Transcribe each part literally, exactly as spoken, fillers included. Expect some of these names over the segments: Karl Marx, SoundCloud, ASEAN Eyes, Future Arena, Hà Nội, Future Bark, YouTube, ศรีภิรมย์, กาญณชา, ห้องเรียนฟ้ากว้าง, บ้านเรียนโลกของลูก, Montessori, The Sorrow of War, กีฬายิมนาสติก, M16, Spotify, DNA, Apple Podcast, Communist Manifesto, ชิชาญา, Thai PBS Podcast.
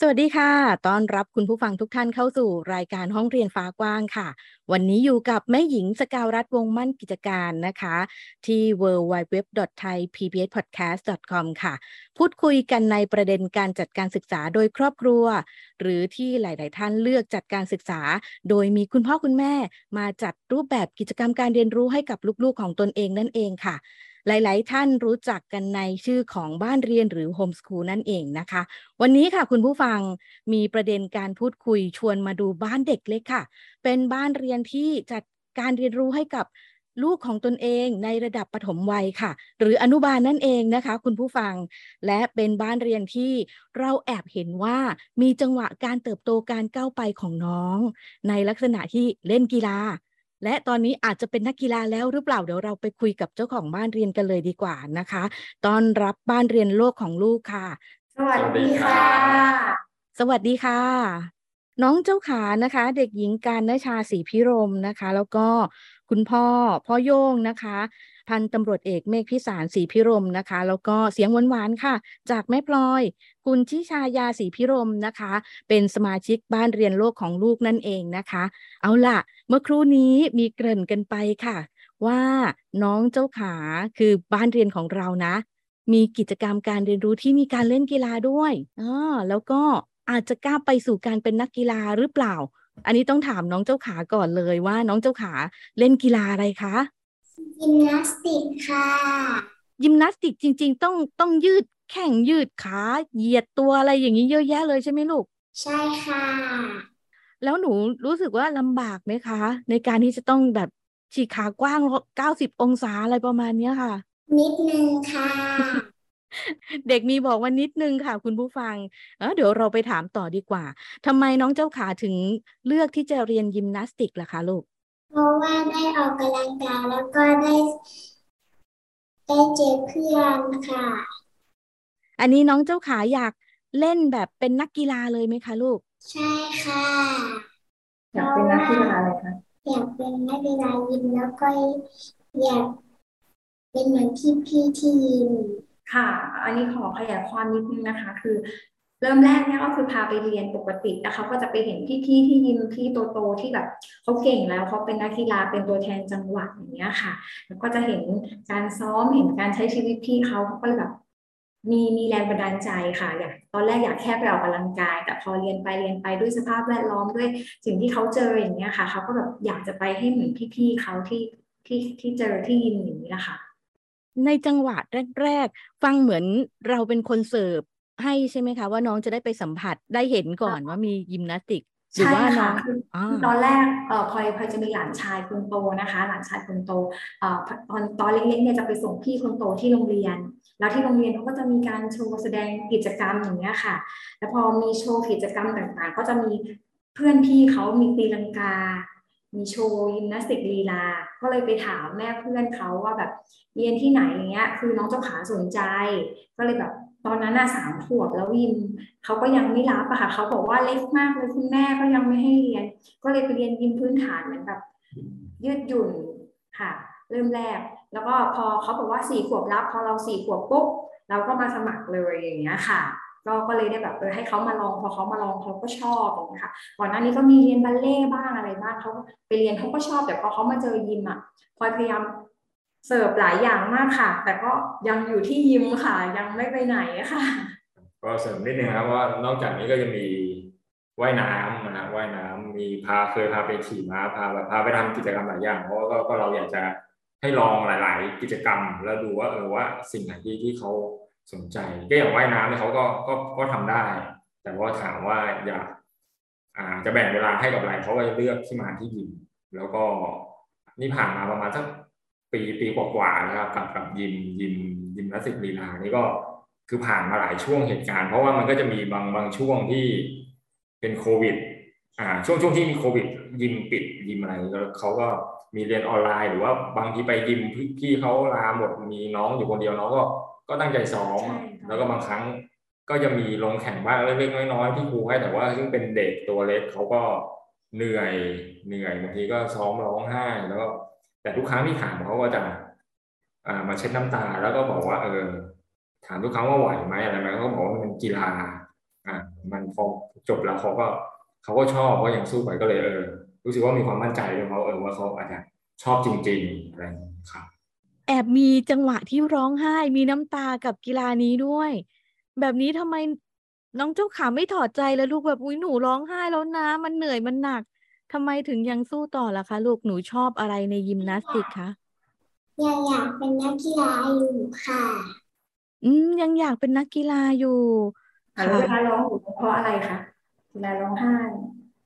สวัสดีค่ะต้อนรับคุณผู้ฟังทุกท่านเข้าสู่รายการห้องเรียนฟ้ากว้างค่ะวันนี้อยู่กับแม่หญิงสกาวรัตน์วงมั่นกิจการนะคะที่ ดับเบิลยู ดับเบิลยู ดับเบิลยู ดอท ไทย พี บี เอส พอดแคสต์ ดอท คอม ค่ะพูดคุยกันในประเด็นการจัดการศึกษาโดยครอบครัวหรือที่หลายๆท่านเลือกจัดการศึกษาโดยมีคุณพ่อคุณแม่มาจัดรูปแบบกิจกรรมการเรียนรู้ให้กับลูกๆของตนเองนั่นเองค่ะหลายๆท่านรู้จักกันในชื่อของบ้านเรียนหรือโฮมสคูลนั่นเองนะคะวันนี้ค่ะคุณผู้ฟังมีประเด็นการพูดคุยชวนมาดูบ้านเด็กเล็กค่ะเป็นบ้านเรียนที่จัดการเรียนรู้ให้กับลูกของตนเองในระดับปฐมวัยค่ะหรืออนุบาลนั่นเองนะคะคุณผู้ฟังและเป็นบ้านเรียนที่เราแอบเห็นว่ามีจังหวะการเติบโตการก้าวไปของน้องในลักษณะที่เล่นกีฬาและตอนนี้อาจจะเป็นนักกีฬาแล้วหรือเปล่าเดี๋ยวเราไปคุยกับเจ้าของบ้านเรียนกันเลยดีกว่านะคะต้อนรับบ้านเรียนโลกของลูกค่ะสวัสดีค่ะสวัสดีค่ะน้องเจ้าขานะคะเด็กหญิงกาญชาศรีพิรมนะคะแล้วก็คุณพ่อพ่อโย่งนะคะพันตำรวจเอกเมฆพิสารศรีพิรมนะคะแล้วก็เสียงหวานๆค่ะจากแม่พลอยคุณชิชายาศรีพิรมนะคะเป็นสมาชิกบ้านเรียนโลกของลูกนั่นเองนะคะเอาล่ะเมื่อครู่นี้มีเกริ่นกันไปค่ะว่าน้องเจ้าขาคือบ้านเรียนของเรานะมีกิจกรรมการเรียนรู้ที่มีการเล่นกีฬาด้วยอ๋อแล้วก็อาจจะก้าวไปสู่การเป็นนักกีฬาหรือเปล่าอันนี้ต้องถามน้องเจ้าขาก่อนเลยว่าน้องเจ้าขาเล่นกีฬาอะไรคะยิมนาสติกค่ะยิมนาสติกจริงๆต้องต้องยืดแข้งยืดขาเหยียดตัวอะไรอย่างนี้เยอะแยะเลยใช่ไหมลูกใช่ค่ะแล้วหนูรู้สึกว่าลำบากไหมคะในการที่จะต้องแบบฉีกขากว้างเก้าสิบองศาอะไรประมาณนี้ค่ะนิดนึงค่ะเด็กมีบอกว่านิดนึงค่ะคุณผู้ฟังเออเดี๋ยวเราไปถามต่อดีกว่าทำไมน้องเจ้าขาถึงเลือกที่จะเรียนยิมนาสติกล่ะคะลูกเพราะว่าได้ออกกำลังกายแล้วก็ได้ได้เจอเพื่อนค่ะอันนี้น้องเจ้าขาอยากเล่นแบบเป็นนักกีฬาเลยไหมคะลูกใช่ค่ะอยากเป็นนักกีฬาเลยค่ะอยากเป็นนักกีฬายิมแล้วก็อยากเป็นเหมือนที่พี่ที่ยิมค่ะอันนี้ขอขยายความนิดนึงนะคะคือเริ่มแรกเนี่ยก็คือพาไปเรียนปกตินะคะก็จะไปเห็นพี่ที่ที่ยิมพี่โตโตที่แบบเขาเก่งแล้วเขาเป็นนักกีฬาเป็นตัวแทนจังหวัดอย่างเงี้ยค่ะแล้วก็จะเห็นการซ้อมเห็นการใช้ชีวิตพี่เขาเขาก็เลยแบบมีมีแรงบันดาลใจค่ะอย่างตอนแรกอยากแค่ไปออกกำลังกายแต่พอเรียนไปเรียนไปด้วยสภาพแวดล้อมด้วยสิ่งที่เขาเจออย่างเงี้ยค่ะเขาก็แบบอยากจะไปให้เหมือนพี่ๆเขาที่ที่ที่เจอที่ยิมอย่างนี้นะคะในจังหวะแรกๆฟังเหมือนเราเป็นคนเสิร์ฟให้ใช่ไหมคะว่าน้องจะได้ไปสัมผัสได้เห็นก่อนว่ามียิมนาสติกหรือว่าน้องตอนแรกเอ่อพลอยพลอยจะมีหลานชายคนโตนะคะหลานชายคนโตเอ่อตอนเล็กๆเนี่ยจะไปส่งพี่คนโตที่โรงเรียนแล้วที่โรงเรียนเขาก็จะมีการโชว์แสดงกิจกรรมอย่างเงี้ยค่ะแล้วพอมีโชว์กิจกรรมต่างๆก็จะมีเพื่อนพี่เขามีตีลังกามีโชว์ยิมนาสติกลีลาก็เลยไปถามแม่เพื่อนเขาว่าแบบเรียนที่ไหนอย่างเงี้ยคือน้องเจ้าขาสนใจก็เลยแบบตอนนั้นน่ะสามขวบแล้วยิมเขาก็ยังไม่รับอะค่ะเขาบอกว่าเล็กมากเลยคุณแม่ก็ยังไม่ให้เรียนก็เลยไปเรียนยิมพื้นฐานเหมือนแบบยืดหยุ่นค่ะเริ่มแรกแล้วก็พอเขาบอกว่าสี่ขวบรับพอเราสี่ขวบปุ๊บเราก็มาสมัครเลยอย่างเงี้ยค่ะก็ก็เลยได้แบบเออให้เขามาลองพอเขามาลองเขาก็ชอบอย่างเงี้ยค่ะก่อนหน้านี้ก็มีเรียนบัลเล่บ้างอะไรบ้างเขาไปเรียนเขาก็ชอบแต่พอเขามาเจอยิมอะพอยพยายามเสิร์ฟหลายอย่างมากค่ะแต่ก็ยังอยู่ที่ยิมค่ะยังไม่ไปไหนค่ะก็เสริมนิดนึงครับว่านอกจากนี้ก็จะมีว่ายน้ำนะว่ายน้ำมีพาเคยพาไปขี่ม้าพาแบบพาไปทำกิจกรรมหลายอย่างเพราะก็ก็เราอยากจะให้ลองหลายๆกิจกรรมแล้วดูว่าเออว่าสิ่งไหนที่ที่เขาสนใจก็อย่างว่ายน้ำเนี่ยเขาก็ก็ก็ทำได้แต่ว่าถามว่าอยากอ่าจะแบ่งเวลาให้กับอะไรเขาก็จะเลือกที่มาที่ยิมแล้วก็นี่ผ่านมาประมาณสักปีปีกว่าๆนะครับกับกับยิมยิมยิมนาสติกลีลานี่ก็คือผ่านมาหลายช่วงเหตุการณ์เพราะว่ามันก็จะมีบางบางช่วงที่เป็นโควิดอ่าช่วงช่วงที่มีโควิดยิมปิดยิมอะไรเขาก็ มีเรียนออนไลน์หรือว่าบางทีไปยิมพี่เขาลาหมดมีน้องอยู่คนเดียวน้องก็ก็ตั้งใจซ้อมแล้วก็บางครั้งก็จะมีลงแข่งบ้างเล็กๆน้อยๆที่ครูให้แต่ว่าซึ่งเป็นเด็กตัวเล็กเขาก็เหนื่อยเหนื่อยบางทีก็ซ้อมร้องไห้แล้วก็แต่ทุกครั้งที่ถามเขาก็จะอ่ามาเช็ดน้ำตาแล้วก็บอกว่าเออถามทุกครั้งว่าไหวไหมอะไรไหมเขาก็บอกว่ามันกีฬาอ่ะมันพอจบแล้วเขาก็เขาก็ชอบก็ยังสู้ไปก็เลยเออรู้สึกว่ามีความมั่นใจของเขาเออว่าเขาอาจจะชอบจริงๆอะไรครับแอบมีจังหวะที่ร้องไห้มีน้ำตากับกีฬานี้ด้วยแบบนี้ทำไมน้องเจ้าขาไม่ถอดใจแล้วลูกแบบอุ้ยหนูร้องไห้แล้วนะมันเหนื่อยมันหนักทำไมถึงยังสู้ต่อล่ะคะลูกหนูชอบอะไรในยิมนาสติกคะยังอยากเป็นนักกีฬาอยู่ค่ะอืมยังอยากเป็นนักกีฬาอยู่เวลาร้องเพราะอะไรคะเวลาร้องไห้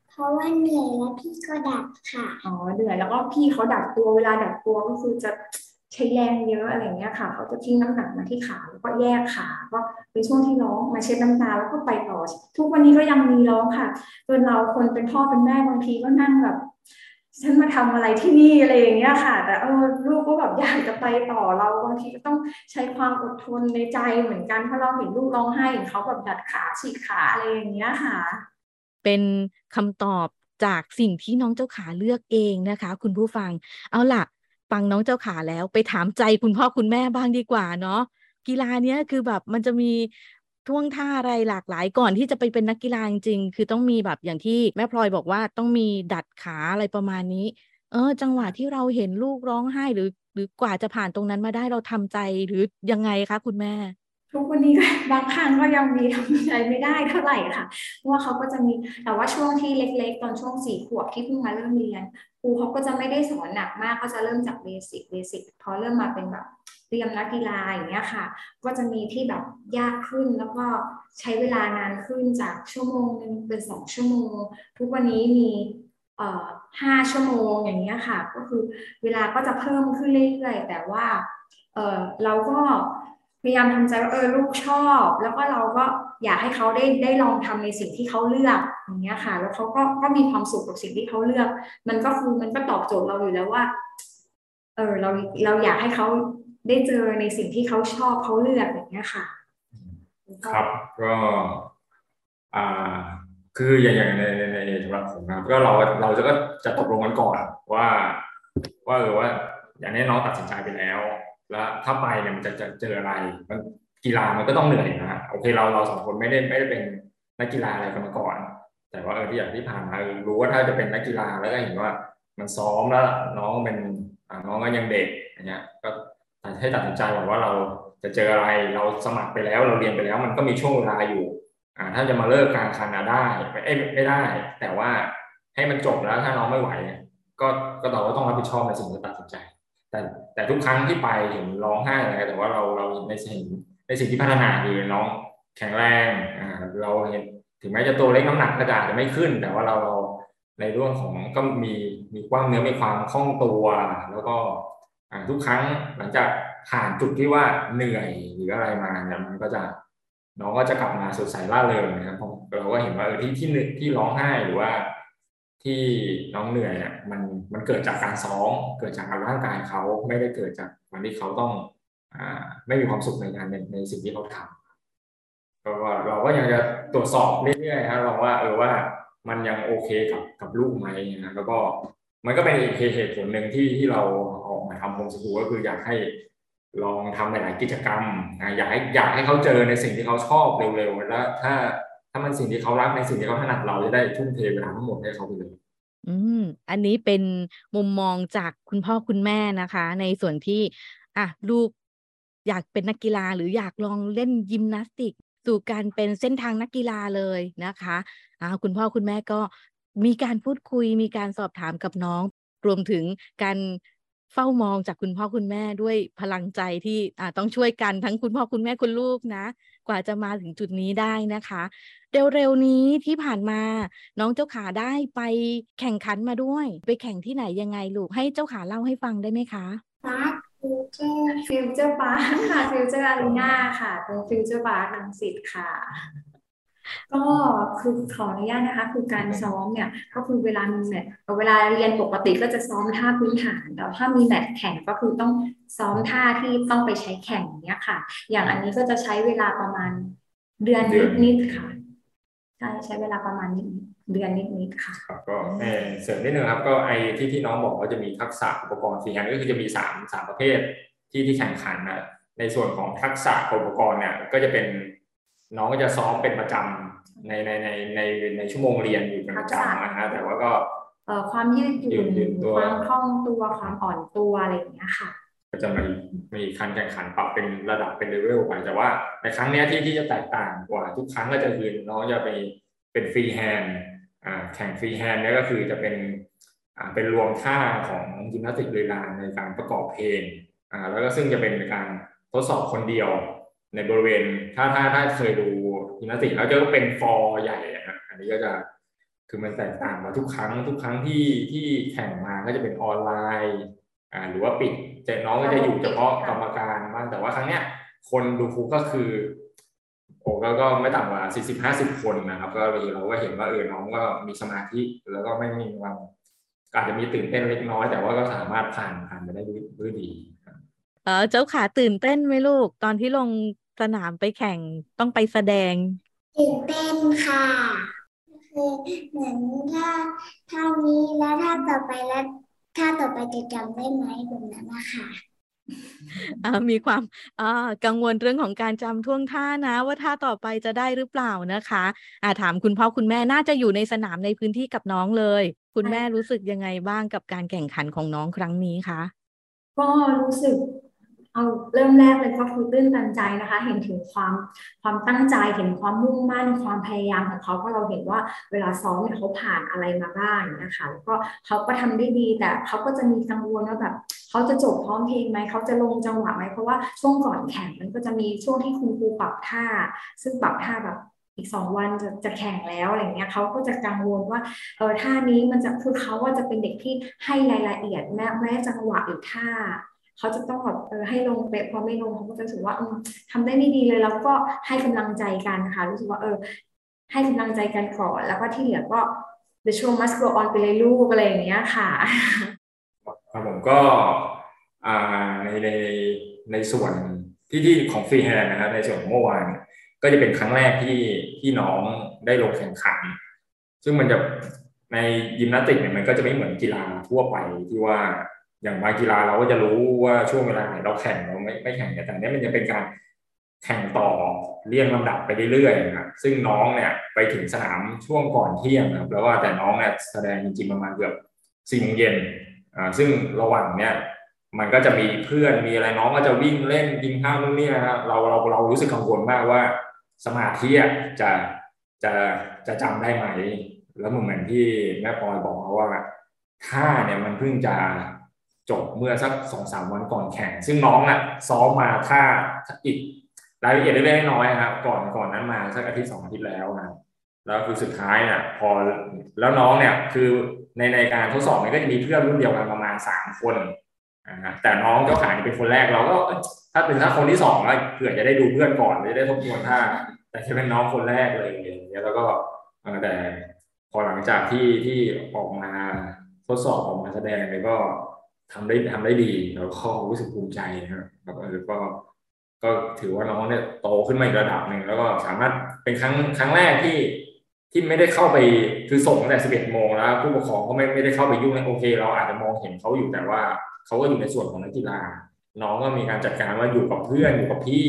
เพราะว่าเหนื่อยแล้วพี่ก็ดับค่ะอ๋อเหนื่อยแล้วก็พี่เขาดับตัวเวลาดับตัวก็คือจะใช้แรงเยอะอะไรเงี้ยค่ะเขาจะทิ้งน้ำหนักมาที่ขาแล้วก็แยกขาก็เป็นช่วงที่น้องมาเช็ดน้ำตาแล้วก็ไปต่อทุกวันนี้ก็ยังมีร้องค่ะจนเราคนเป็นพ่อเป็นแม่บางทีก็นั่งแบบฉันมาทำอะไรที่นี่อะไรอย่างเงี้ยค่ะแต่เออลูกก็แบบอยากจะไปต่อเราบางทีก็ต้องใช้ความอดทนในใจเหมือนกันเพราะเราเห็นลูกร้องไห้เห็นเขาแบบดัดขาฉีกขาอะไรอย่างเงี้ยค่ะเป็นคำตอบจากสิ่งที่น้องเจ้าขาเลือกเองนะคะคุณผู้ฟังเอาล่ะฟังน้องเจ้าขาแล้วไปถามใจคุณพ่อคุณแม่บ้างดีกว่าเนาะกีฬาเนี้ยคือแบบมันจะมีท่วงท่าอะไรหลากหลายก่อนที่จะไปเป็นนักกีฬาจริงๆคือต้องมีแบบอย่างที่แม่พลอยบอกว่าต้องมีดัดขาอะไรประมาณนี้เออจังหวะที่เราเห็นลูกร้องไห้หรือหรือกว่าจะผ่านตรงนั้นมาได้เราทำใจหรือยังไงคะคุณแม่ทุกวันนี้บางครั้งก็ยังมีทำใจไม่ได้เท่าไหร่ค่ะเพราะว่าเขาก็จะมีแต่ว่าช่วงที่เล็กๆตอนช่วงสี่ขวบที่เพิ่งมาเริ่มเรียนครูเขาก็จะไม่ได้สอนหนักมากก็จะเริ่มจากเบสิกเบสิกพอเริ่มมาเป็นแบบเตรียมนักกีฬาอย่างเงี้ยค่ะก็จะมีที่แบบยากขึ้นแล้วก็ใช้เวลานานขึ้นจากชั่วโมงนึงเป็นสองชั่วโมงทุกวันนี้มีเอ่อห้าชั่วโมงอย่างเงี้ยค่ะก็คือเวลาก็จะเพิ่มขึ้นเรื่อยๆแต่ว่าเออเราก็พยายามทำใจว่าเออลูกชอบแล้วก็เราก็อยากให้เขาได้ได้ลองทำในสิ่งที่เขาเลือกอย่างเงี้ยค่ะแล้วเขาก็ก็มีความสุขกับสิ่งที่เขาเลือกมันก็คือมันก็ตอบโจทย์เราอยู่แล้วว่าเออเราเราอยากให้เขาได้เจอในสิ่งที่เขาชอบเขาเลือกอย่างเงี้ยค่ะครับก็อ่าคืออย่างอย่างในในในสำหรับผมนะก็เราเราจะก็จะตกลงกันก่อนว่าว่าเออว่าอย่างนี้น้องตัดสินใจไปแล้วแล้วถ้าไปเนี่ยมันจะจะเจออะไรมันกีฬามันก็ต้องเหนื่อยนะโอเคเราเราสองคนไม่ได้ไม่ได้เป็นนักกีฬาอะไรกันมาก่อนแต่ว่าเออที่อย่างที่ผ่านมารู้ว่าถ้าจะเป็นนักกีฬาแล้วก็เห็นว่ามันซ้อมแล้วน้องเป็นน้องก็ยังเด็กอย่างเงี้ยก็ให้ตัดสินใจว่าเราจะเจออะไรเราสมัครไปแล้วเราเรียนไปแล้วมันก็มีช่วงเวลาอยู่อ่าถ้าจะมาเลิกกลางคันได้ไม่ไม่ได้แต่ว่าให้มันจบแล้วถ้าน้องไม่ไหวก็ก็เราก็ต้องรับผิดชอบในสิ่งที่ตัดสินใจแต่แต่ทุกครั้งที่ไปเห็นร้องไห้อะไรแต่ว่าเราเราในสิ่งในสิ่งที่พัฒนาคือน้องแข็งแรงอ่าเราเห็นถึงแม้จะตัวเล็กน้ำหนักกระดาษจะไม่ขึ้นแต่ว่าเราในเรื่องของก็มีมีความเนื้อมีความคล่องตัวแล้วก็อ่าทุกครั้งหลังจากผ่านจุดที่ว่าเหนื่อยหรืออะไรมาเนี่ยมันก็จะน้องก็จะกลับมาสดใสร่าเริงนะครับเราก็เห็นว่าที่ที่ที่ร้องไห้หรือว่าที่น้องเหนื่อยเนี่ยมันมันเกิดจากการซ้อมเกิดจากการร่างกายเขาไม่ได้เกิดจากวันที่เขาต้องอ่าไม่มีความสุขในงานในในสิ่งที่เขาทำก็ว่าเราก็ยังจะตรวจสอบเรื่อยๆครับเราว่าเออว่ามันยังโอเคกับกับลูกไหมนะแล้วก็มันก็เป็นเหตุผลหนึ่งที่ที่เราออกมาทำโฮมสกูลก็คืออยากให้ลองทำหลายๆกิจกรรมอยากให้อยากให้เขาเจอในสิ่งที่เขาชอบเร็วๆแล้วถ้าถ้ามันสิ่งที่เขารักในสิ่งที่เขาถนัดเราจะได้ทุ่มเทเวลาทั้งหมดให้เขาไปเลยอืมอันนี้เป็นมุมมองจากคุณพ่อคุณแม่นะคะในส่วนที่อ่ะลูกอยากเป็นนักกีฬาหรืออยากลองเล่นยิมนาสติกสู่การเป็นเส้นทางนักกีฬาเลยนะคะอ่าคุณพ่อคุณแม่ก็มีการพูดคุยมีการสอบถามกับน้องรวมถึงการเฝ้ามองจากคุณพ่อคุณแม่ด้วยพลังใจที่อ่าต้องช่วยกันทั้งคุณพ่อคุณแม่คุณลูกนะกว่าจะมาถึงจุดนี้ได้นะคะเร็วๆนี้ที่ผ่านมาน้องเจ้าขาได้ไปแข่งขันมาด้วยไปแข่งที่ไหนยังไงลูกให้เจ้าขาเล่าให้ฟังได้ไหมคะฟิวเจอร์ฟิวเจอร์บาร์ค่ะฟิวเจอร์อารีนาค่ะตรงฟิวเจอร์บาร์รังสิตค่ะ ก็คือขออนุญาตนะคะ คือการซ้อมเนี่ยก็คือเวลามีแมตช์เวลาเรียนปกติก็จะซ้อมท่าพื้นฐานแต่ถ้ามีแมตช์แข่งก็คือต้องซ้อมท่าที่ต้องไปใช้แข่งอย่างเนี้ยค่ะ อย่างอันนี้ก็จะใช้เวลาประมาณเดือนเดือนนิดๆค่ะใช่ใช้เวลาประมาณนิดเดือนนิดๆค่ะ ครับก็เอ่อเสริมนิดนึงครับก็ไอ้ที่ที่น้องบอกว่าจะมีทักษะอุปกรณ์สี่อย่างก็คือจะมีสามสามประเภทที่ที่แข่งขันนะในส่วนของทักษะอุปกรณ์เนี่ยก็จะเป็นน้องก็จะซ้อมเป็นประจำในในในในในชั่วโมงเรียนอยู่เป็นประจำนะฮะแต่ว่าก็เอ่อความยืดหยุ่นความคล่องตัวความอ่อนตัวอะไรอย่างเงี้ยค่ะก็จะมีมีการแข่งขันปรับเป็นระดับเป็นเลเวลไปแต่ว่าในครั้งเนี้ยที่ที่จะแตกต่างกว่าทุกครั้งก็จะคือน้องจะไปเป็นฟรีแฮนด์อ่าแข่งฟรีแฮนด์นี่ก็คือจะเป็นอ่าเป็นรวมท่าของยิมนาสติกลีลาในการประกอบเพลงอ่าแล้วก็ซึ่งจะเป็นการทดสอบคนเดียวในบริเวณถ้าถ้าถ้าเคยดูยิมนาสติกแล้วจะเป็นฟอร์ใหญ่นะอันนี้ก็จะคือมันแตกต่างกว่าทุกครั้งทุกครั้งที่ที่แข่งมาก็จะเป็นออนไลน์อ่าหรือว่าปิดแต่น้องก็จะอยู่เฉพาะกรรมการบ้างแต่ว่าครั้งเนี้ยคนดูครูก็คือโอ้แล้วก็ไม่ต่ำกว่าสี่สิบห้าสิบคนนะครับก็เราก็เห็นว่าเออน้องก็มีสมาธิแล้วก็ไม่มีความอาจจะมีตื่นเต้นเล็กน้อยแต่ว่าก็สามารถผ่านผ่านไปได้ด้วยดีเออเจ้าขาตื่นเต้นไหมลูกตอนที่ลงสนามไปแข่งต้องไปแสดงตื่นเต้นค่ะคือเหมือนถ้าท่านี้แล้วท่าต่อไปแล้วท่าต่อไปจะจำได้ไหมแบบนั้นนะคะอ่ามีความอ่ากังวลเรื่องของการจำท่วงท่านะว่าท่าต่อไปจะได้หรือเปล่านะคะอ่าถามคุณพ่อคุณแม่น่าจะอยู่ในสนามในพื้นที่กับน้องเลยคุณแม่รู้สึกยังไงบ้างกับการแข่งขันของน้องครั้งนี้คะก็รู้สึกเอาเริ่มแรกเลยก็คือตื่นตันใจนะคะเห็นถึงความความตั้งใจเห็นความมุ่งมั่นความพยายามของเขาเพราะเราเห็นว่าเวลาซ้อมเนี่ยเขาผ่านอะไรมาบ้างนะคะแล้วก็เขาก็ทำได้ดีแต่เขาก็จะมีกังวลว่าแบบเขาจะจบพร้อมเพลงไหมเขาจะลงจังหวะไหมเพราะว่าช่วงก่อนแข่งมันก็จะมีช่วงที่คุณครูปรับท่าซึ่งปรับท่าแบบอีกสองวันจะจะแข่งแล้วอะไรเงี้ยเขาก็จะกังวลว่าเออท่านี้มันจะคือเขาว่าจะเป็นเด็กที่ให้รายละเอียดแม้แม้จังหวะหรือท่าเขาจะต้องแบบให้ลงเป๊ะพอไม่ลงเขาก็จะรู้สึกว่าทำได้ไม่ดีเลยแล้วก็ให้กำลังใจกันนะคะรู้สึกว่าเออให้กำลังใจกันก่อนแล้วก็ที่เหลือก็ the show must go on ไปเลยลูกอะไรอย่างเงี้ยค่ะครับผมก็ในในในส่วนที่ที่ของฟรีแฮนด์นะครับในส่วนเมื่อวานก็จะเป็นครั้งแรกที่ที่น้องได้ลงแข่งขันซึ่งมันจะในยิมนาสติกเนี่ยมันก็จะไม่เหมือนกีฬาทั่วไปที่ว่าอย่างบางกีฬาเราก็จะรู้ว่าช่วงเวลาไหนเราแข่งเราไม่ไม่แข่งแต่อันนี้มันจะเป็นการแข่งต่อเรียงลำดับไปเรื่อยๆนะครับซึ่งน้องเนี่ยไปถึงสนามช่วงก่อนเที่ยงนะครับแล้วว่าแต่น้องเนี่ยแสดงจริงๆประมาณเกือบสี่โมงเย็นอ่าซึ่งระหว่างเนี่ยมันก็จะมีเพื่อนมีอะไรน้องก็จะวิ่งเล่นกินข้าวนู่นนี่นะครับเราเราเรารู้สึกกังวลมากว่าสมาธิจะจะจะจำได้ไหมแล้วเหมือนที่แม่พลอยบอกว่าท่าเนี่ยมันเพิ่งจะจบเมื่อสัก สองถึงสาม วันก่อนแข่งซึ่งน้องอ่ะซ้อมมาท่าอีกรายละเอียดเล็กๆน้อยๆครับก่อนก่อนนั้นมาสักอาทิตย์สองอาทิตย์แล้วนะแล้วคือสุดท้ายน่ะพอแล้วน้องเนี่ยคือในในการทดสอบมันก็จะมีเพื่อนรุ่นเดียวกันประมาณสามคนอ่าแต่น้องเจ้าขาเป็นคนแรกเราก็ถ้าเป็นถ้าคนที่สองก็เผื่อจะได้ดูเพื่อนก่อนจะได้ทบทวนท่าแต่จะเป็นน้องคนแรกเลยอย่างเงี้ยแล้วก็แต่พอหลังจากที่ที่ออกมาทดสอบออกมาแสดงเลยก็ทำได้ทำได้ดีแล้วก็รู้สึกภูมิใจนะครับแล้วก็ก็ถือว่าน้องเนี่ยโตขึ้นมาอีกระดับหนึ่งแล้วก็สามารถเป็นครั้งครั้งแรกที่ที่ไม่ได้เข้าไปคือส่งตั้งแต่สิบเอ็ดโมงแล้วผู้ปกครองก็ไม่ไม่ได้เข้าไปยุ่งนะโอเคเราอาจจะมองเห็นเขาอยู่แต่ว่าเขาก็อยู่ในส่วนของนักกีฬาน้องก็มีการจัดการว่าอยู่กับเพื่อนอยู่กับพี่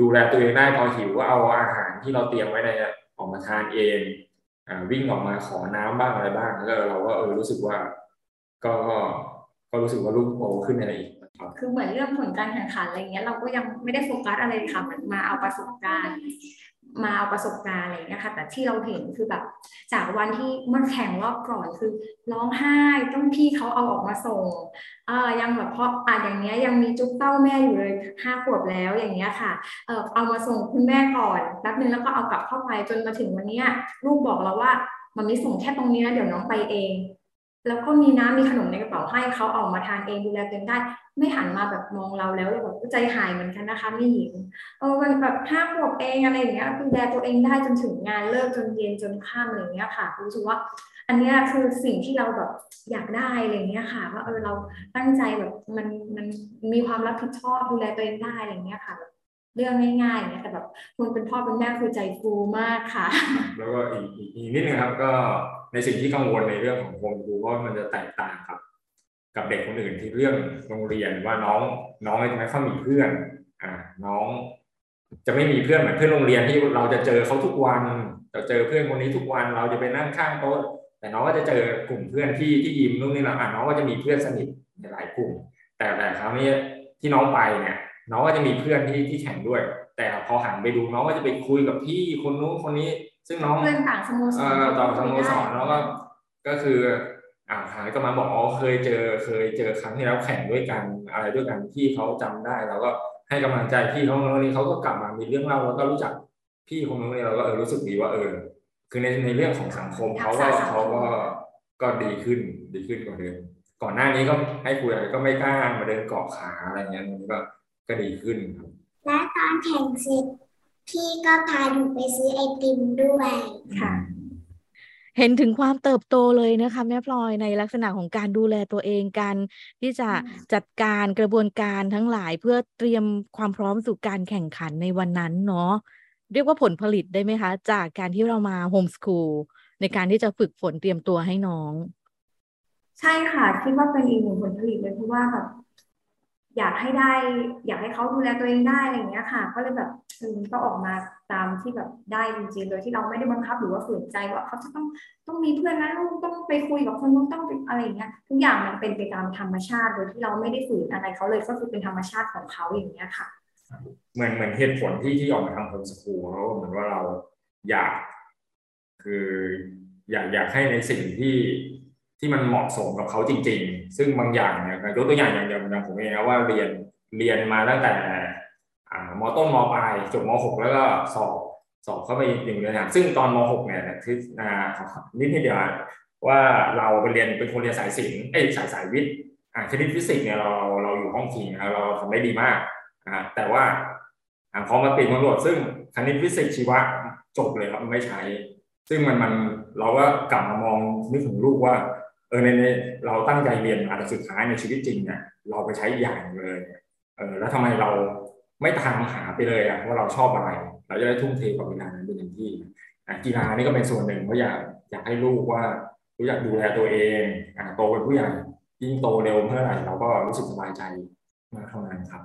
ดูแลตัวเองได้พอหิวก็เอาอาหารที่เราเตรียมไว้ในออกมาทานเองอ่าวิ่งออกมาขอน้ำบ้างอะไรบ้างแล้วเราก็เออรู้สึกว่าก็ก็รู้สึกว่าลูกโตขึ้นอะไรอีกคือเหมือนเรื่องผลการแข่งขันอะไรเงี้ยเราก็ยังไม่ได้โฟกัสอะไรค่ะมันมาเอาประสบการณ์มาเอาประสบการณ์อะไรเงี้ยค่ะแต่ที่เราเห็นคือแบบจากวันที่เมื่อแข่งรอบก่อนคือร้องไห้ต้องพี่เขาเอาออกมาส่งเออยังแบบเพราะอ่ะอย่างเงี้ยยังมีจุ๊บเต้าแม่อยู่เลยห้าขวบแล้วอย่างเงี้ยค่ะเออเอามาส่งคุณแม่ก่อนแป๊บนึงแล้วก็เอากลับเข้าไปจนมาถึงวันเนี้ยลูกบอกเราว่ามันไม่ส่งแค่ตรงนี้นะเดี๋ยวน้องไปเอง แล้วก็มีน้ำมีขนมในกระเป๋าให้เขาออกมาทานเองดูแลตัวเองได้ไม่หันมาแบบมองเราแล้วเราแบบใจหายเหมือนกันนะคะแม่หญิงเออมันแบบห้าขวบเองอะไรอย่างเงี้ยดูแลตัวเองได้จนถึงงานเลิกจนเย็นจนค่ำอะไรอย่างเงี้ยค่ะรู้สึกว่าอันนี้คือสิ่งที่เราแบบอยากได้อะไรอย่างเงี้ยค่ะว่าเออเราตั้งใจแบบมันมันมีความรับผิดชอบดูแลตัวเองได้อะไรอย่างเงี้ยค่ะเรื่องง่ายๆเนี่ยแต่แบบคุณเป็นพ่อเป็นแม่คือใจฟูมากค่ะแล้วก็อีกอีกนิดนึงครับก็ในสิ่งที่กังวลในเรื่องของโฮมสกูลว่ามันจะแตกต่างครับกับเด็กคนอื่นที่เรื่องโรงเรียนว่าน้องน้องจะไม่ค่อยมีเพื่อนอ่าน้องจะไม่มีเพื่อนเหมือนเพื่อนโรงเรียนที่เราจะเจอเขาทุกวันเราเจอเพื่อนคนนี้ทุกวันเราจะไปนั่งข้างโต๊ะแต่น้องก็จะเจอกลุ่มเพื่อนที่ที่ยิ้มนู่นนี่นั่นอ่ะน้องก็จะมีเพื่อนสนิทหลายกลุ่มแต่แต่คราวนี้ที่น้องไปเนี่ยน้องก็จะมีเพื่อนที่ที่แข่งด้วยแต่พอหันไปดูน้องก็จะไปคุยกับพี่คนนู้นคนนี้ซึ่งน้องเพื่อนต่างสโมสรต่างสโมสรแล้วก็ก็คืออ่าหายก็มาบอกอ๋อเคยเจอเคยเจอครั้งที่แล้วแข่งด้วยกันอะไรด้วยกันที่เขาจำได้เราก็ให้กำลังใจพี่เขาคนนี้เขาก็กลับมามีเรื่องเล่าแล้วก็รู้จักพี่คนนู้นเราก็เออรู้สึกดีว่าเออคือในในเรื่องของสังคมเขาก็เขาก็ก็ดีขึ้นดีขึ้นกว่าเดิมก่อนหน้านี้ก็ให้คุยอะไรก็ไม่กล้ามาเดินเกาะขาอะไรเงี้ยมันก็ก็ดีขึ้นครับและตอนแข่งเสร็จพี่ก็พาหนูไปซื้อไอติมด้วยค่ะเห็นถึงความเติบโตเลยนะคะแม่พลอยในลักษณะของการดูแลตัวเองการที่จะจัดการกระบวนการทั้งหลายเพื่อเตรียมความพร้อมสู่การแข่งขันในวันนั้นเนาะเรียกว่าผลผลิตได้ไหมคะจากการที่เรามาโฮมสคูลในการที่จะฝึกฝนเตรียมตัวให้น้องใช่ค่ะคิดว่าเป็นอีกหนึ่งผลผลิตเลยเพราะว่าแบบอยากให้ได้อยากให้เขาดูแลตัวเองได้อะไรอย่างเงี้ยค่ะก็เลยแบบก็ออกมาตามที่แบบได้จริงๆโดยที่เราไม่ได้บังคับหรือว่าฝืนใจว่าเขาจะต้องต้องมีเพื่อนนะลูกต้องไปคุยกับคนนู้นต้องอะไรอย่างเงี้ยทุกอย่างมันเป็นไปตามธรรมชาติโดยที่เราไม่ได้ฝืนอะไรเขาเลยก็คือเป็นธรรมชาติของเขาอย่างเงี้ยค่ะเหมือนเหมือนเหตุผลที่ที่ออกมาทำโฮมสกูลเราเหมือนว่าเราอยากคืออยากอยากให้ในสิ่งที่ที่มันเหมาะสมกับเขาจริงๆซึ่งบางอย่างเนี่ยยกตัวอย่างอย่างเดียวอย่างผมเองนะว่าเรียนเรียนมาตั้งแต่ม.ต้นม.ปลายจบม.หกแล้วก็สอบสอบเข้าไปอยู่ในนั้นซึ่งตอนม.หกเนี่ยที่นิดนิดเดียวว่าเราไปเรียนเป็นคนเรียนสายศิลป์เอ้ยสายสายวิทย์คณิตฟิสิกส์เนี่ยเราเราอยู่ห้องคิงนะเราทำได้ดีมากแต่ว่าพอมาเป็นตำรวจซึ่งคณิตฟิสิกส์ชีวะจบเลยครับไม่ใช้ซึ่งมันมันเราก็กลับมามองนึกถึงลูกว่าเออในในเราตั้งใจเรียนมาแต่สุดท้ายในชีวิตจริงเนี่ยเราไปใช้อย่างเลยเออแล้วทำไมเราไม่ทำหาไปเลยอ่ะว่าเราชอบอะไรเราจะได้ทุ่มเทกับเวลานั้นเป็นอย่างที่กีฬานี่ก็เป็นส่วนหนึ่งเพราะอยากอยากให้ลูกว่ารู้จักดูแลตัวเองอ่ะโตเป็นผู้ใหญ่ยิ่งโตเร็วเมื่อไหร่เราก็รู้สึกสบายใจมากเท่านั้นครับ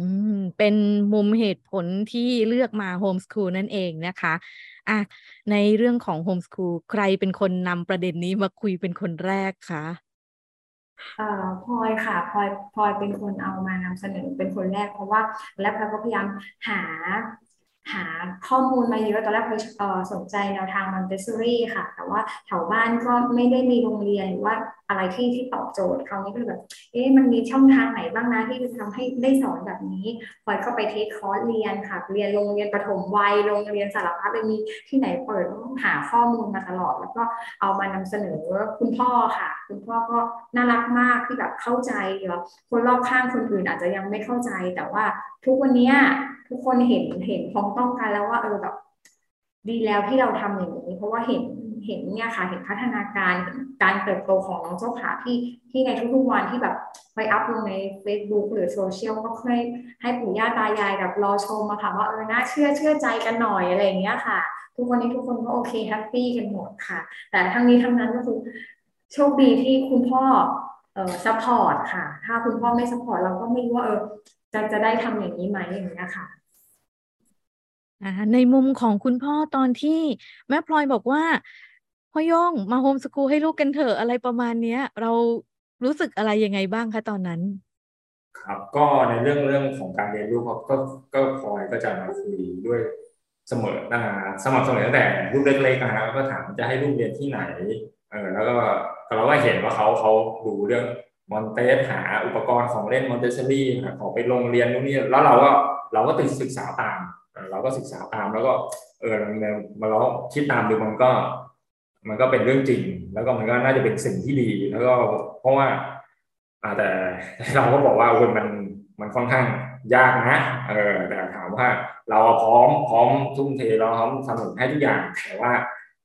อืมเป็นมุมเหตุผลที่เลือกมาโฮมสคูลนั่นเองนะคะอ่ะในเรื่องของโฮมสคูลใครเป็นคนนำประเด็นนี้มาคุยเป็นคนแรกคะเอ่อพลอยค่ะพลอยพลอยเป็นคนเอามานำเสนอเป็นคนแรกเพราะว่าแล้วพลอยก็พยายามหาหาข้อมูลมาเยอะตอนแรกพลอยเอ่อสนใจแนวทางมอนเตสซอรี่ค่ะแต่ว่าแถวบ้านก็ไม่ได้มีโรงเรียนหรือว่าอะไรที่ที่ตอบโจทย์คราวนี้ก็เลยแบบเอ๊ะมันมีช่องทางไหนบ้างนะที่จะทำให้ได้สอนแบบนี้พลอยเข้าไปเทคคอร์สเรียนค่ะเรียนโรงเรียนประถมวัยโรงเรียนสารพัดเลยมีที่ไหนเปิดหาข้อมูลมาตลอดแล้วก็เอามานำเสนอคุณพ่อค่ะคุณพ่อก็น่ารักมากที่แบบเข้าใจแล้วคนรอบข้างคนอื่นอาจจะยังไม่เข้าใจแต่ว่าทุกวันนี้ทุกคนเห็นเห็นพ้องต้องกันแล้วว่าเออแบบดีแล้วที่เราทำอย่างนี้เพราะว่าเห็นเห็นเนี่ยค่ะเห็นพัฒนาการการเติบโตของน้องเจ้าขาที่ที่ในทุกๆวันที่แบบไปอัพลงใน เฟซบุ๊ก หรือโซเชียลก็เคยให้ปู่ย่าตายายแบบรอชมมาค่ะว่าเออน่าเชื่อเชื่อใจกันหน่อยอะไรอย่างเงี้ยค่ะทุกวันนี้ทุกคนก็โอเคแฮปปี้กันหมดค่ะแต่ทั้งนี้ทั้งนั้นก็คือโชคดีที่คุณพ่อเออซัพพอร์ตค่ะถ้าคุณพ่อไม่ซัพพอร์ตเราก็ไม่รู้ว่าเออจะจะได้ทำอย่างนี้ไหมอย่างเงี้ยค่ะในมุมของคุณพ่อตอนที่แม่พลอยบอกว่าพ่อย่องมาโฮมสกูลให้ลูกกันเถอะอะไรประมาณเนี้ยเรารู้สึกอะไรยังไงบ้างคะตอนนั้นครับก็ในเรื่องเรื่องของการเรียนลูกก็ก็พลอยก็จะมาคุยด้วยเสมอนะสม่ำเสมอตั้งแต่ลูกเล็กๆนะก็ถามจะให้ลูกเรียนที่ไหนเออแล้วก็เราก็เห็นว่าเขาเขาดูเรื่องมอนเตสหาอุปกรณ์ของเล่นมอนเตสซอรี่ขอไปโรงเรียนนู่นนี่แล้วเราก็เราก็ตื่นศึกษาตามเราก็ศึกษาตามแล้วก็เออมาแล้วคิดตามดูมันก็ มันก็เป็นเรื่องจริงแล้วก็มันก็น่าจะเป็นสิ่งที่ดีแล้วก็เพราะว่าแต่เราก็บอกว่าคนมันมันค่อนข้างยากนะเออแต่ถามว่าเราพร้อมพร้อมทุ่มเทเราพร้อมสนับสนุนให้ทุกอย่างแต่ว่า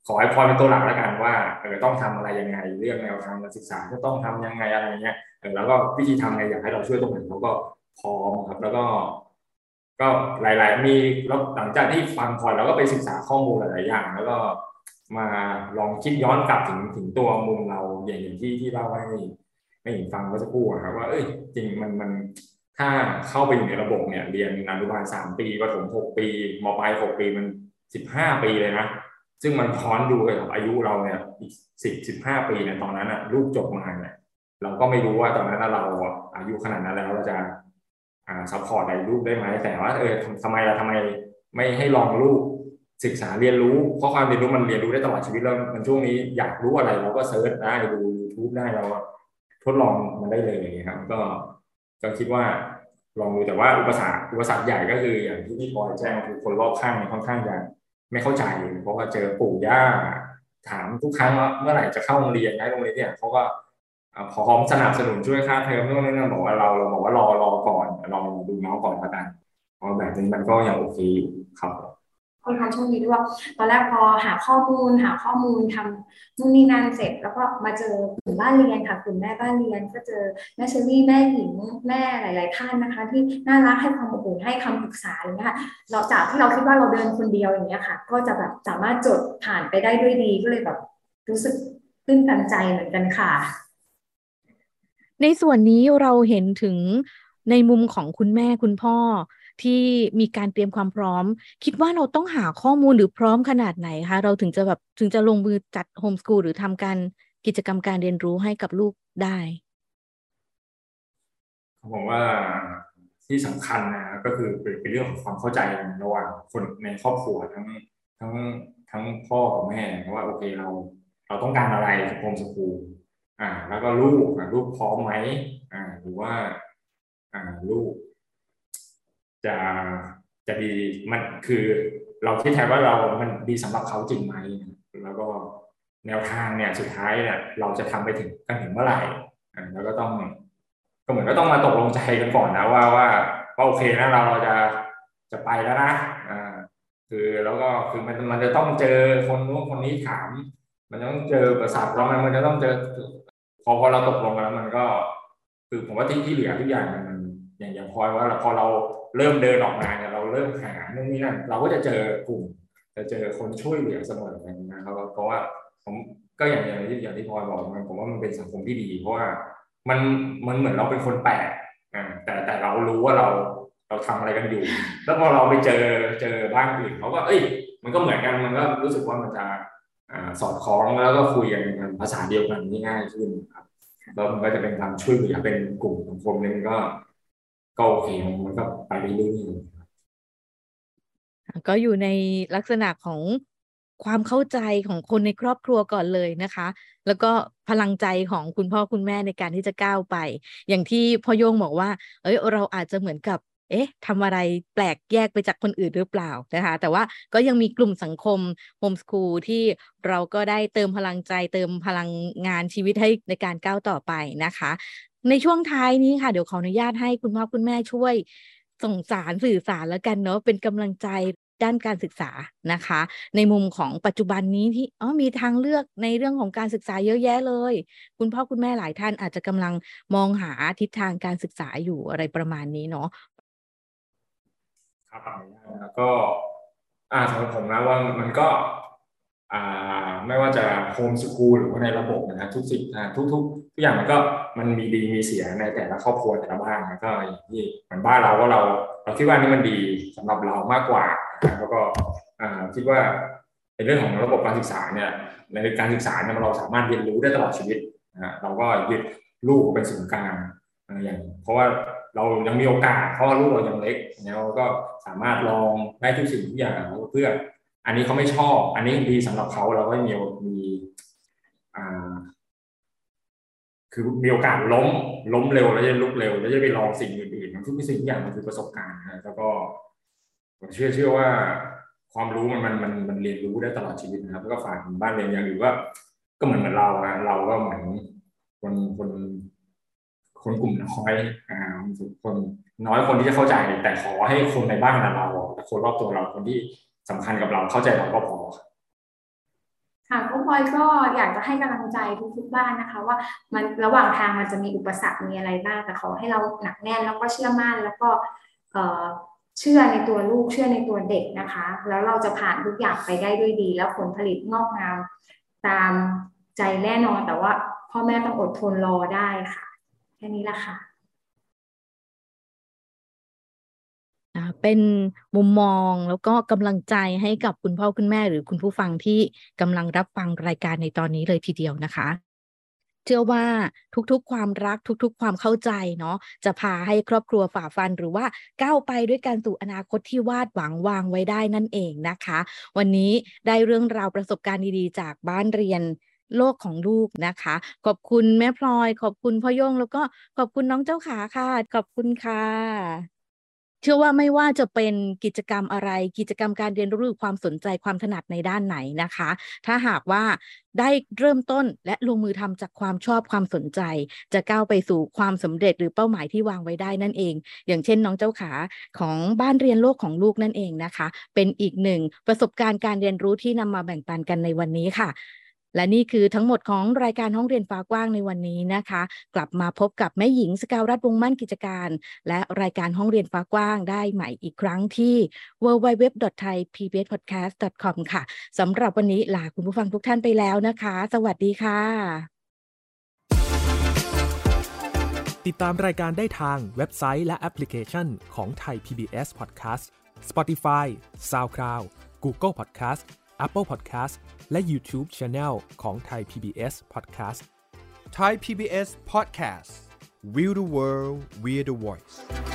ขอให้พลอยเป็นตัวหลักแล้วกันว่าเออต้องทำอะไรยังไงเรื่องแนวทางการศึกษาจะต้องทำยังไงอะไรเงี้ยเออแล้วก็วิธีทำไงอยากให้เราช่วยตรงไหนเราก็พร้อมครับแล้วก็ก็หลายๆมีแล้วหลังจากที่ฟังพลอยเราก็ไปศึกษาข้อมูลหลายๆอย่างแล้วก็มาลองคิดย้อนกลับถึงถึงตัวมุมเราอย่างที่ที่เล่าให้ให้ฟังเมื่อสักครู่ครับว่าเอ้ยจริงมันมันถ้าเข้าไปอยู่ในระบบเนี่ยเรียนอนุบาลสามปีประถมหกปีม.ปลายหกปีมันสิบห้าปีเลยนะซึ่งมันค้อนดูเลยครับอายุเราเนี่ยอีกสิบสิบห้าปีเนี่ยตอนนั้นอ่ะลูกจบมาเนี่ยเราก็ไม่รู้ว่าตอนนั้นเราอายุขนาดนั้นแล้วเราจะอ่าซัพพอร์ตอะไรลูกได้ไหมแต่ว่าเออทำไมเราทำไมไม่ให้ลองลูกศึกษาเรียนรู้เพราะความเรียนรู้มันเรียนรู้ได้ตลอดชีวิตแล้วมันช่วงนี้อยากรู้อะไรเราก็เซิร์ชได้ดู ยูทูบ ได้เราทดลองมันได้เลยครับก็ก็คิดว่าลองดูแต่ว่าอุปสรรคอุปสรรคใหญ่ก็คืออย่างที่พี่พลอยแจ้งคือคนรอบข้างค่อนข้างจะไม่เข้าใจเพราะว่าเจอปู่ย่าถามทุกครั้งว่าเมื่อไหร่จะเข้าโรงเรียนย้ายโรงเรียนเนี่ยเขาก็พร้อมสนับสนุนช่วยค่าเทอมนู่นนี่นั่นบอกว่าเราเราบอกว่ารอรอก่อนรอดูน้องก่อนละกันเพราะแบบนี้มันก็ยังโอเคครับค่อนข้างโชคดีด้วยว่าตอนแรกพอหาข้อมูลหาข้อมูลทำนู่นนี่นั่นเสร็จแล้วก็มาเจอกลุ่มบ้านเรียนค่ะกลุ่มแม่บ้านเรียนก็เจอแม่เชอรี่แม่หญิงแม่หลายๆท่านนะคะที่น่ารักให้ความอบอุ่นให้คำปรึกษาอย่างเงี้ยค่ะเราจากที่เราคิดว่าเราเดินคนเดียวอย่างเงี้ยค่ะก็จะแบบสามารถจดผ่านไปได้ด้วยดีก็เลยแบบรู้สึกตื่นตันใจเหมือนกันค่ะในส่วนนี้เราเห็นถึงในมุมของคุณแม่คุณพ่อที่มีการเตรียมความพร้อมคิดว่าเราต้องหาข้อมูลหรือพร้อมขนาดไหนคะเราถึงจะแบบถึงจะลงมือจัดโฮมสกูลหรือทำการกิจกรรมการเรียนรู้ให้กับลูกได้ผมว่าที่สำคัญนะก็คือเป็นเรื่องของความเข้าใจระหว่างคนในครอบครัวทั้งทั้งทั้งพ่อกับแม่ว่าโอเคเราเราต้องการอะไรจากโฮมสกูลอ่าแล้วก็ลูกลูกพร้อมไหมอ่าหรือว่าอ่าลูกจะจะดีมันคือเราคิดแทนว่าเรามันดีสำหรับเขาจริงไหมแล้วก็แนวทางเนี่ยสุดท้ายเนี่ยเราจะทำไปถึงกันถึงเมื่อไหร่แล้วก็ต้องก็เหมือนก็ต้องมาตกลงใจกันก่อนนะว่าว่าว่าโอเคนะเราเราจะจะไปแล้วนะอ่าคือแล้วก็คือมันมันจะต้องเจอคนนู้นคนนี้ถามมันจะต้องเจอประสาทร้องมันจะต้องเจอพอพอเราตกลงกันแล้วมันก็คือผมว่าที่ที่เหลือทุกอย่างมันอย่างอย่างพอยว่าพอเราเริ่มเดินออกมาเนี่ยเราเริ่มหาเรื่องนี้นั่นเราก็จะเจอกลุ่มจะเจอคนช่วยเหลือเสมอกันนะครับเพราะว่าผมก็อย่างอย่างที่อย่างที่พลอยบอกมันผมว่ามันเป็นสังคมที่ดีเพราะว่ามันมันเหมือนเราเป็นคนแปลกอ่าแต่แต่เรารู้ว่าเราเราทำอะไรกันอยู่แล้วพอเราไปเจอเจอบ้านอื่นเขาก็เอ้ยมันก็เหมือนกันมันก็รู้สึกว่ามันจะอ่าสอดคล้องแล้วก็คุยกันภาษาเดียวกันง่ายขึ้นครับแล้วมันก็จะเป็นการช่วยเหลือเป็นกลุ่มสังคมนึงก็ก็โอเคมันก็ไปเรื่อยๆก็อยู่ในลักษณะของความเข้าใจของคนในครอบครัวก่อนเลยนะคะแล้วก็พลังใจของคุณพ่อคุณแม่ในการที่จะก้าวไปอย่างที่พ่อโยงบอกว่าเอ้ยเราอาจจะเหมือนกับเอ๊ะทำอะไรแปลกแยกไปจากคนอื่นหรือเปล่านะคะแต่ว่าก็ยังมีกลุ่มสังคมโฮมสคูลที่เราก็ได้เติมพลังใจเติมพลังงานชีวิตให้ในการก้าวต่อไปนะคะในช่วงท้ายนี้ค่ะเดี๋ยวขออนุญาตให้คุณพ่อคุณแม่ช่วยส่งสารสื่อสารแล้วกันเนาะเป็นกำลังใจด้านการศึกษานะคะในมุมของปัจจุบันนี้ที่อ๋อมีทางเลือกในเรื่องของการศึกษาเยอะแยะเลยคุณพ่อคุณแม่หลายท่านอาจจะกำลังมองหาทิศทางการศึกษาอยู่อะไรประมาณนี้เนาะครับแล้วก็อ่าสำหรับผมนะว่ามันก็อ่าไม่ว่าจะโฮมสกูลหรือว่าในระบบนะทุกสิ่งทุกทุกทุกอย่างมันก็มันมีดีมีเสียในแต่ละครอบครัวแต่ละบ้านนะก็อย่างที่เหมือนบ้านเราก็เราเราคิดว่านี่มันดีสำหรับเรามากกว่าแล้วก็คิดว่าในเรื่องของระบบการศึกษาเนี่ยในการศึกษาเนี่ยเราสามารถเรียนรู้ได้ตลอดชีวิตนะเราก็ยึดลูกเป็นศูนย์กลางอย่างเพราะว่าเรายังมีโอกาสเพราะลูกเรายังเล็กเนี่ยเราก็สามารถลองได้ทุกสิ่งทุกอย่างเพื่ออันนี้เขาไม่ชอบอันนี้ดีสำหรับเขาเราก็มีมีอ่าคือมีโอกาสล้มล้มเร็วแล้วจะลุกเร็วแล้วจะไปลองสิ่งอื่นๆทุกสิ่งอย่างมันคือประสบการณ์แล้วก็ผมเชื่อเชื่อว่า ความรู้มันมันมันมันเรียนรู้ได้ตลอดชีวิตนะครับแล้วก็ฝากบ้านเรียนอย่างอื่นว่าก็เหมือนเหมือนเราอะเราก็เหมือนคนคนคนกลุ่มน้อยอ่าคนน้อยคนที่จะเข้าใจแต่ขอให้คนในบ้านเราแต่คนรอบตัวเราคนที่สำคัญกับเราเข้าใจเราก็พอค่ะก็พลอยก็อยากจะให้กำลังใจทุกๆบ้านนะคะว่ามันระหว่างทางมันจะมีอุปสรรคมีอะไรบ้างแต่ขอให้เราหนักแน่นแล้วก็เชื่อมั่นแล้วก็เอ่อเชื่อในตัวลูกเชื่อในตัวเด็กนะคะแล้วเราจะผ่านทุกอย่างไปได้ด้วยดีแล้วผลผลิตงอกงามตามใจแน่นอนแต่ว่าพ่อแม่ต้องอดทนรอได้ค่ะแค่นี้ละค่ะเป็นมุมมองแล้วก็กำลังใจให้กับคุณพ่อคุณแม่หรือคุณผู้ฟังที่กำลังรับฟังรายการในตอนนี้เลยทีเดียวนะคะเชื่อว่าทุกๆความรักทุกๆความเข้าใจเนาะจะพาให้ครอบครัวฝ่าฟันหรือว่าก้าวไปด้วยกันสู่อนาคตที่วาดหวังวางไว้ได้นั่นเองนะคะวันนี้ได้เรื่องราวประสบการณ์ดีๆจากบ้านเรียนโลกของลูกนะคะขอบคุณแม่พลอยขอบคุณพ่อโย่งแล้วก็ขอบคุณน้องเจ้าขาค่ะขอบคุณค่ะเชื่อว่าไม่ว่าจะเป็นกิจกรรมอะไรกิจกรรมการเรียนรู้ความสนใจความถนัดในด้านไหนนะคะถ้าหากว่าได้เริ่มต้นและลงมือทำจากความชอบความสนใจจะก้าวไปสู่ความสำเร็จหรือเป้าหมายที่วางไว้ได้นั่นเองอย่างเช่นน้องเจ้าขาของบ้านเรียนโลกของลูกนั่นเองนะคะเป็นอีกหนึ่งประสบการณ์การเรียนรู้ที่นำมาแบ่งปันกันในวันนี้ค่ะและนี่คือทั้งหมดของรายการห้องเรียนฟ้ากว้างในวันนี้นะคะกลับมาพบกับแม่หญิงสกาวรัตน์วงมั่นกิจการและรายการห้องเรียนฟ้ากว้างได้ใหม่อีกครั้งที่ ดับเบิลยู ดับเบิลยู ดับเบิลยู ดอท ไทยพีบีเอสพอดแคสต์ ดอท คอม ค่ะสำหรับวันนี้ลาคุณผู้ฟังทุกท่านไปแล้วนะคะสวัสดีค่ะติดตามรายการได้ทางเว็บไซต์และแอปพลิเคชันของ Thai พี บี เอส Podcast Spotify SoundCloud Google Podcast Apple Podcastและ YouTube Channel ของ Thai พี บี เอส Podcast Thai พี บี เอS Podcast We the World We the Voice